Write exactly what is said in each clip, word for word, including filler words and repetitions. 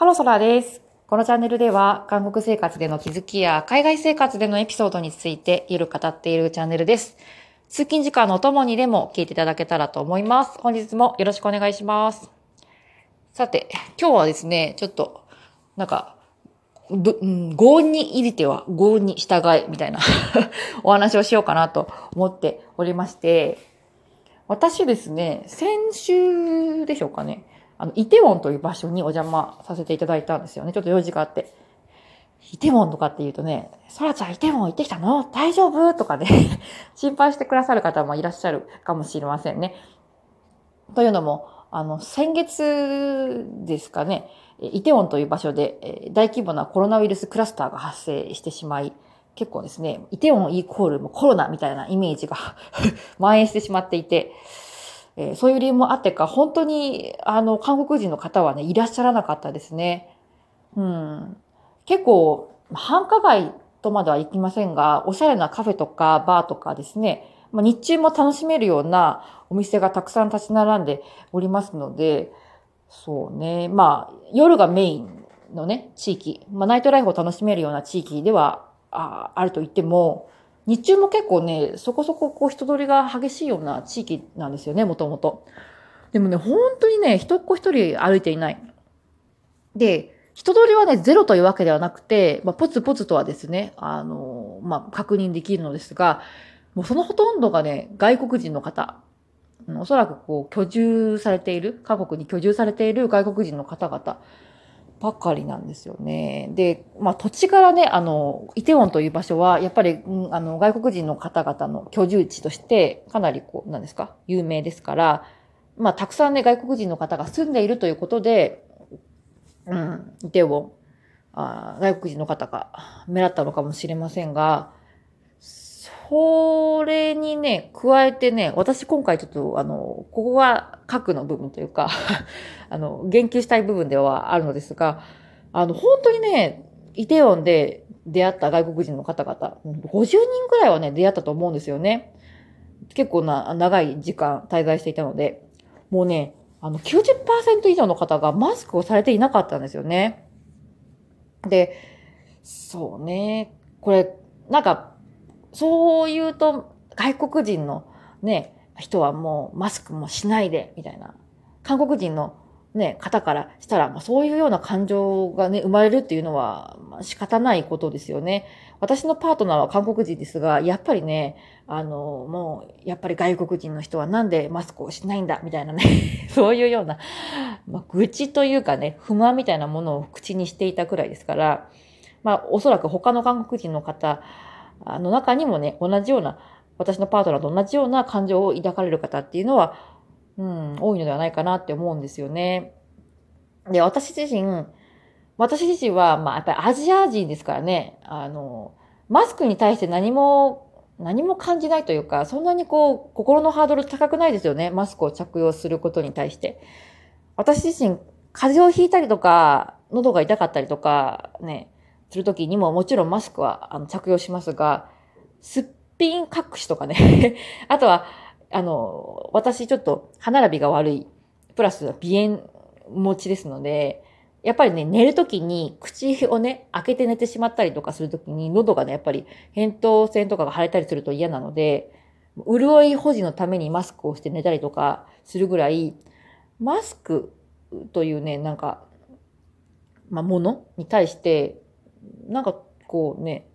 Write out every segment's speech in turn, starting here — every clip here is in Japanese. ハロソラです。このチャンネルでは韓国生活での気づきや海外生活でのエピソードについてゆる語っているチャンネルです。通勤時間のお供にでも聞いていただけたらと思います。本日もよろしくお願いします。さて、今日はですね、ちょっとなんかど、うん、合に入りては合に従えみたいなお話をしようかなと思っておりまして、私ですね、先週でしょうかね、あの、イテウォンという場所にお邪魔させていただいたんですよね。ちょっと用事があって。イテウォンとかって言うとね、ソラちゃんイテウォン行ってきたの？大丈夫？とかね、心配してくださる方もいらっしゃるかもしれませんね。というのも、あの、先月ですかね、イテウォンという場所で大規模なコロナウイルスクラスターが発生してしまい、結構ですね、イテウォンイコールもコロナみたいなイメージが蔓延してしまっていて、えー、そういう理由もあってか、本当にあの韓国人の方はね、いらっしゃらなかったですね。うん、結構繁華街とまでは行きませんが、おしゃれなカフェとかバーとかですね、まあ、日中も楽しめるようなお店がたくさん立ち並んでおりますので、そうね、まあ夜がメインのね地域、まあ、ナイトライフを楽しめるような地域ではあ, あると言っても、日中も結構ね、そこそここう人通りが激しいような地域なんですよね、もともと。でもね、本当にね、人っ子一人歩いていない。で、人通りはね、ゼロというわけではなくて、まあ、ポツポツとはですね、あの、まあ、確認できるのですが、もうそのほとんどがね、外国人の方。おそらくこう、居住されている、韓国に居住されている外国人の方々。ばっかりなんですよね。で、まあ土地からね、あの、イテウォンという場所は、やっぱり、うん、あの、外国人の方々の居住地として、かなりこう、何ですか、有名ですから、まあたくさんね、外国人の方が住んでいるということで、うん、イテウォン、あ、外国人の方が目立ったのかもしれませんが、それにね、加えてね、私今回ちょっと、あの、ここが核の部分というか、あの、言及したい部分ではあるのですが、あの、本当にね、イテウォンで出会った外国人の方々、ごじゅうにんくらいはね、出会ったと思うんですよね。結構な、長い時間滞在していたので、もうね、あの、きゅうじゅっパーセント 以上の方がマスクをされていなかったんですよね。で、そうね、これ、なんか、そう言うと、外国人のね、人はもうマスクもしないで、みたいな。韓国人のね、方からしたら、まあ、そういうような感情がね、生まれるっていうのは、まあ、仕方ないことですよね。私のパートナーは韓国人ですが、やっぱりね、あの、もう、やっぱり外国人の人はなんでマスクをしないんだ、みたいなね、そういうような、まあ、愚痴というかね、不満みたいなものを口にしていたくらいですから、まあ、おそらく他の韓国人の方、あの中にもね、同じような、私のパートナーと同じような感情を抱かれる方っていうのは、うん、多いのではないかなって思うんですよね。で、私自身、私自身は、まあ、やっぱりアジア人ですからね、あの、マスクに対して何も、何も感じないというか、そんなにこう、心のハードル高くないですよね、マスクを着用することに対して。私自身、風邪をひいたりとか、喉が痛かったりとか、ね、するときにももちろんマスクはあの着用しますが、すっぴん隠しとかね。あとは、あの、私ちょっと歯並びが悪い。プラス鼻炎持ちですので、やっぱりね、寝るときに口をね、開けて寝てしまったりとかするときに、喉がね、やっぱり扁桃腺とかが腫れたりすると嫌なので、潤い保持のためにマスクをして寝たりとかするぐらい、マスクというね、なんか、まあ、ものに対して、なんかこうね、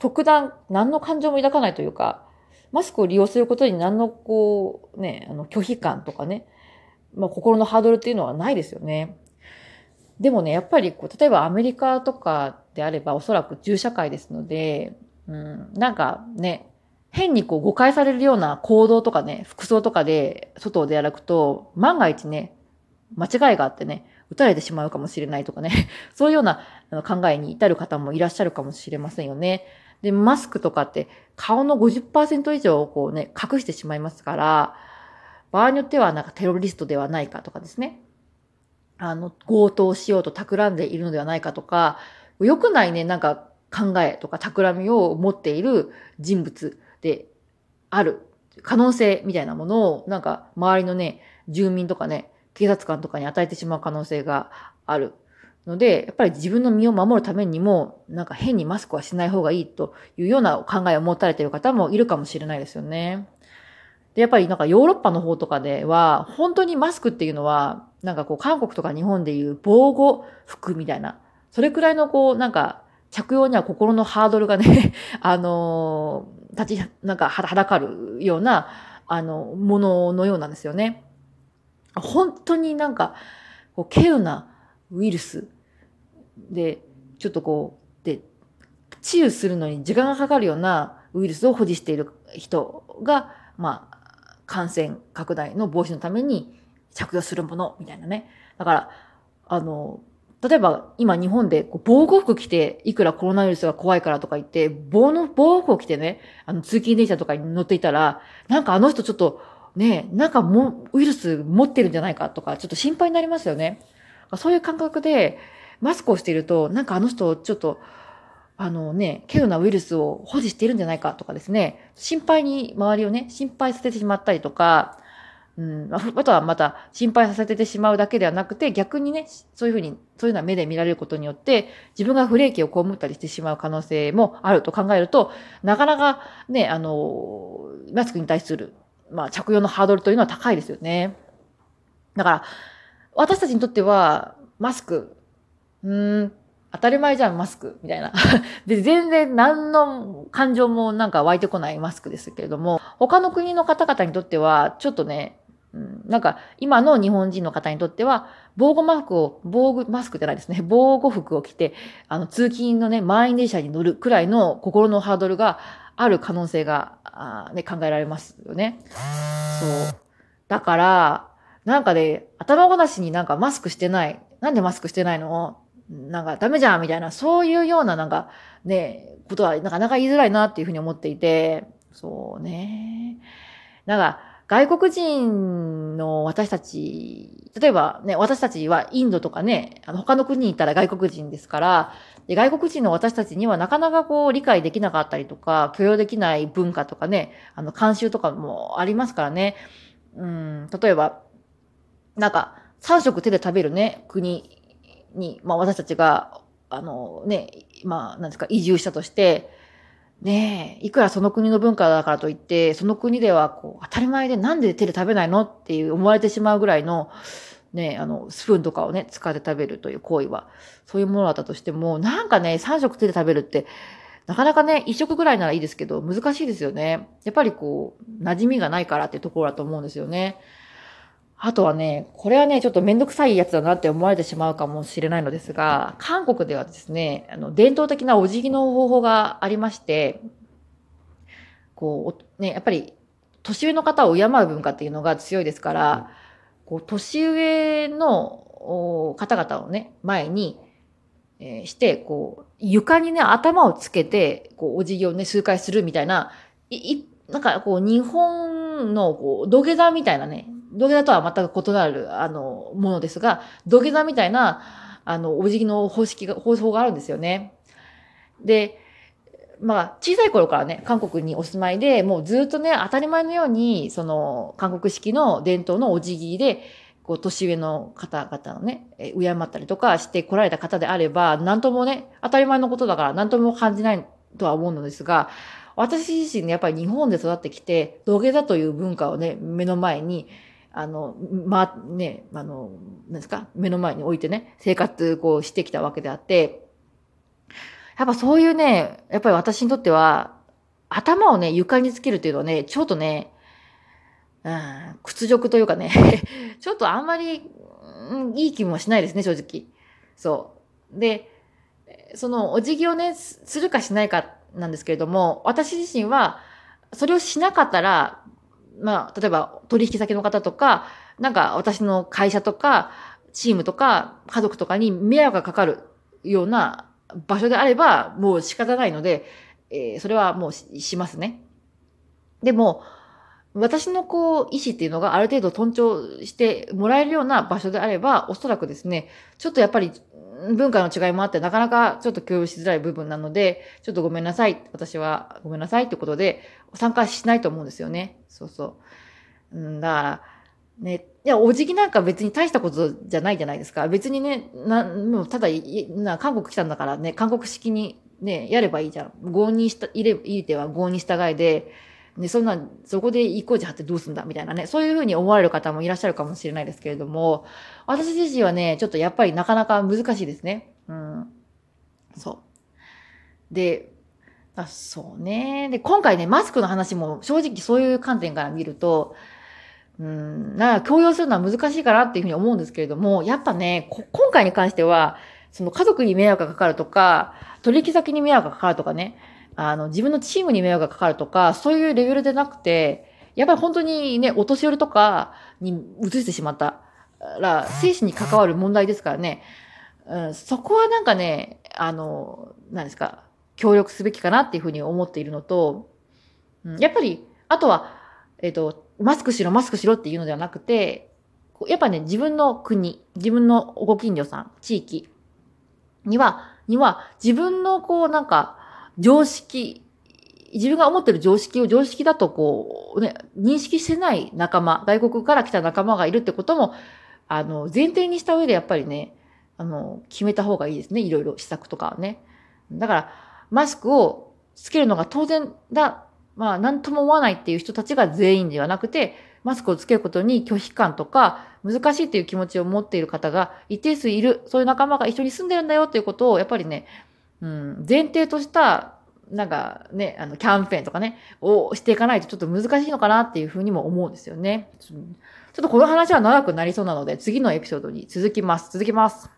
特段何の感情も抱かないというか、マスクを利用することに何のこうね、あの拒否感とかね、まあ、心のハードルっていうのはないですよね。でもね、やっぱりこう例えばアメリカとかであればおそらく銃社会ですので、うん、なんかね、変にこう誤解されるような行動とかね、服装とかで外を出歩くと、万が一ね、間違いがあってね、撃たれてしまうかもしれないとかね。そういうような考えに至る方もいらっしゃるかもしれませんよね。で、マスクとかって顔の ごじゅっパーセント 以上をこうね、隠してしまいますから、場合によってはなんかテロリストではないかとかですね。あの、強盗しようと企んでいるのではないかとか、良くないね、なんか考えとか企みを持っている人物である可能性みたいなものを、なんか周りのね、住民とかね、警察官とかに与えてしまう可能性がある。ので、やっぱり自分の身を守るためにも、なんか変にマスクはしない方がいいというような考えを持たれている方もいるかもしれないですよね。で、やっぱりなんかヨーロッパの方とかでは、本当にマスクっていうのは、なんかこう韓国とか日本でいう防護服みたいな、それくらいのこうなんか着用には心のハードルがね、あの、立ち、なんかはだかるような、あの、もののようなんですよね。本当になんか、こう、稀有なウイルスで、ちょっとこう、で、治癒するのに時間がかかるようなウイルスを保持している人が、まあ、感染拡大の防止のために着用するもの、みたいなね。だから、あの、例えば今日本で防護服着て、いくらコロナウイルスが怖いからとか言って、防の、防護服を着てね、あの通勤電車とかに乗っていたら、なんかあの人ちょっとね、なんかもウイルス持ってるんじゃないかとか、ちょっと心配になりますよね。そういう感覚でマスクをしていると、なんかあの人ちょっと、あのね、稀有なウイルスを保持しているんじゃないかとかですね、心配に周りをね、心配させてしまったりとか、うん、あとはまた心配させてしまうだけではなくて、逆にね、そういうふうに、そういうような目で見られることによって、自分が不利益を被ったりしてしまう可能性もあると考えると、なかなかね、あの、マスクに対する、まあ、着用のハードルというのは高いですよね。だから、私たちにとっては、マスク、うーん、当たり前じゃん、マスク、みたいな。で、全然何の感情もなんか湧いてこないマスクですけれども、他の国の方々にとっては、ちょっとね、なんか、今の日本人の方にとっては、防護マスクを、防護マスクじゃないですね、防護服を着て、あの、通勤のね、満員電車に乗るくらいの心のハードルがある可能性が、あね、考えられますよね。そう。だから、なんかで、ね、頭ごなしになんかマスクしてない。なんでマスクしてないの？なんかダメじゃんみたいな、そういうようななんか、ね、ことはなかなか言いづらいなっていうふうに思っていて、そうね。なんか、外国人の私たち、例えばね、私たちはインドとかね、あの他の国にいたら外国人ですから、で、外国人の私たちにはなかなかこう理解できなかったりとか、許容できない文化とかね、あの慣習とかもありますからね。うん、例えば、なんかさん食手で食べるね、国に、まあ私たちが、あのね、まあなんですか、移住したとして、ねえ、いくらその国の文化だからといって、その国ではこう当たり前でなんで手で食べないのっていう思われてしまうぐらいの、ねえ、あの、スプーンとかをね、使って食べるという行為は、そういうものだったとしても、なんかね、さん食手で食べるって、なかなかね、いち食ぐらいならいいですけど、難しいですよね。やっぱりこう、馴染みがないからっていうところだと思うんですよね。あとはね、これはね、ちょっとめんどくさいやつだなって思われてしまうかもしれないのですが、韓国ではですね、あの、伝統的なお辞儀の方法がありまして、こう、ね、やっぱり、年上の方を敬う文化っていうのが強いですから、こう、年上の方々をね、前に、えー、して、こう、床にね、頭をつけて、こう、お辞儀をね、数回するみたいな、い、い、なんかこう、日本の、こう、土下座みたいなね、土下座とは全く異なる、あの、ものですが、土下座みたいな、あの、お辞儀の方式が、方法があるんですよね。で、まあ、小さい頃からね、韓国にお住まいで、もうずっとね、当たり前のように、その、韓国式の伝統のお辞儀で、こう、年上の方々のね、敬ったりとかして来られた方であれば、なんともね、当たり前のことだから、なんとも感じないとは思うのですが、私自身ね、やっぱり日本で育ってきて、土下座という文化をね、目の前に、あの、ま、ね、あの、何ですか、目の前に置いてね、生活、こう、してきたわけであって、やっぱそういうね、やっぱり私にとっては、頭をね、床につけるというのはね、ちょっとね、うん、屈辱というかね、ちょっとあんまり、うん、いい気もしないですね、正直。そう。で、その、お辞儀をね、するかしないかなんですけれども、私自身は、それをしなかったら、まあ、例えば取引先の方とか、なんか私の会社とか、チームとか、家族とかに迷惑がかかるような場所であれば、もう仕方ないので、えー、それはもう し, しますね。でも、私のこう、意思っていうのがある程度尊重してもらえるような場所であれば、おそらくですね、ちょっとやっぱり文化の違いもあって、なかなかちょっと共有しづらい部分なので、ちょっとごめんなさい。私はごめんなさいってことで、参加しないと思うんですよね。そうそう。だから、ね、いや、お辞儀なんか別に大したことじゃないじゃないですか。別にね、な、もうただな、韓国来たんだからね、韓国式にね、やればいいじゃん。合にした、入れ、入れては合に従いで、ね、そんな、そこで一個字張ってどうすんだみたいなね、そういうふうに思われる方もいらっしゃるかもしれないですけれども、私自身はね、ちょっとやっぱりなかなか難しいですね。うん。そう。で、あ、そうね。で、今回ね、マスクの話も正直そういう観点から見ると、うん、なんか強要するのは難しいかなっていうふうに思うんですけれども、やっぱね、こ今回に関しては、その家族に迷惑がかかるとか、取引先に迷惑がかかるとかね、あの、自分のチームに迷惑がかかるとか、そういうレベルでなくて、やっぱり本当にね、お年寄りとかに移してしまったら、生死に関わる問題ですからね、うん、そこはなんかね、あの、何ですか、協力すべきかなっていうふうに思っているのと、うん、やっぱり、あとは、えっと、マスクしろ、マスクしろっていうのではなくて、やっぱね、自分の国、自分のご近所さん、地域には、には、自分のこう、なんか、常識、自分が思ってる常識を常識だとこう、ね、認識してない仲間、外国から来た仲間がいるってことも、あの、前提にした上でやっぱりね、あの、決めた方がいいですね、いろいろ施策とかはね。だから、マスクをつけるのが当然だ、まあ、なんとも思わないっていう人たちが全員ではなくて、マスクをつけることに拒否感とか、難しいという気持ちを持っている方が一定数いる、そういう仲間が一緒に住んでるんだよということを、やっぱりね、うん、前提とした、なんかね、あの、キャンペーンとかね、をしていかないとちょっと難しいのかなっていうふうにも思うんですよね。ちょっとこの話は長くなりそうなので、次のエピソードに続きます。続きます。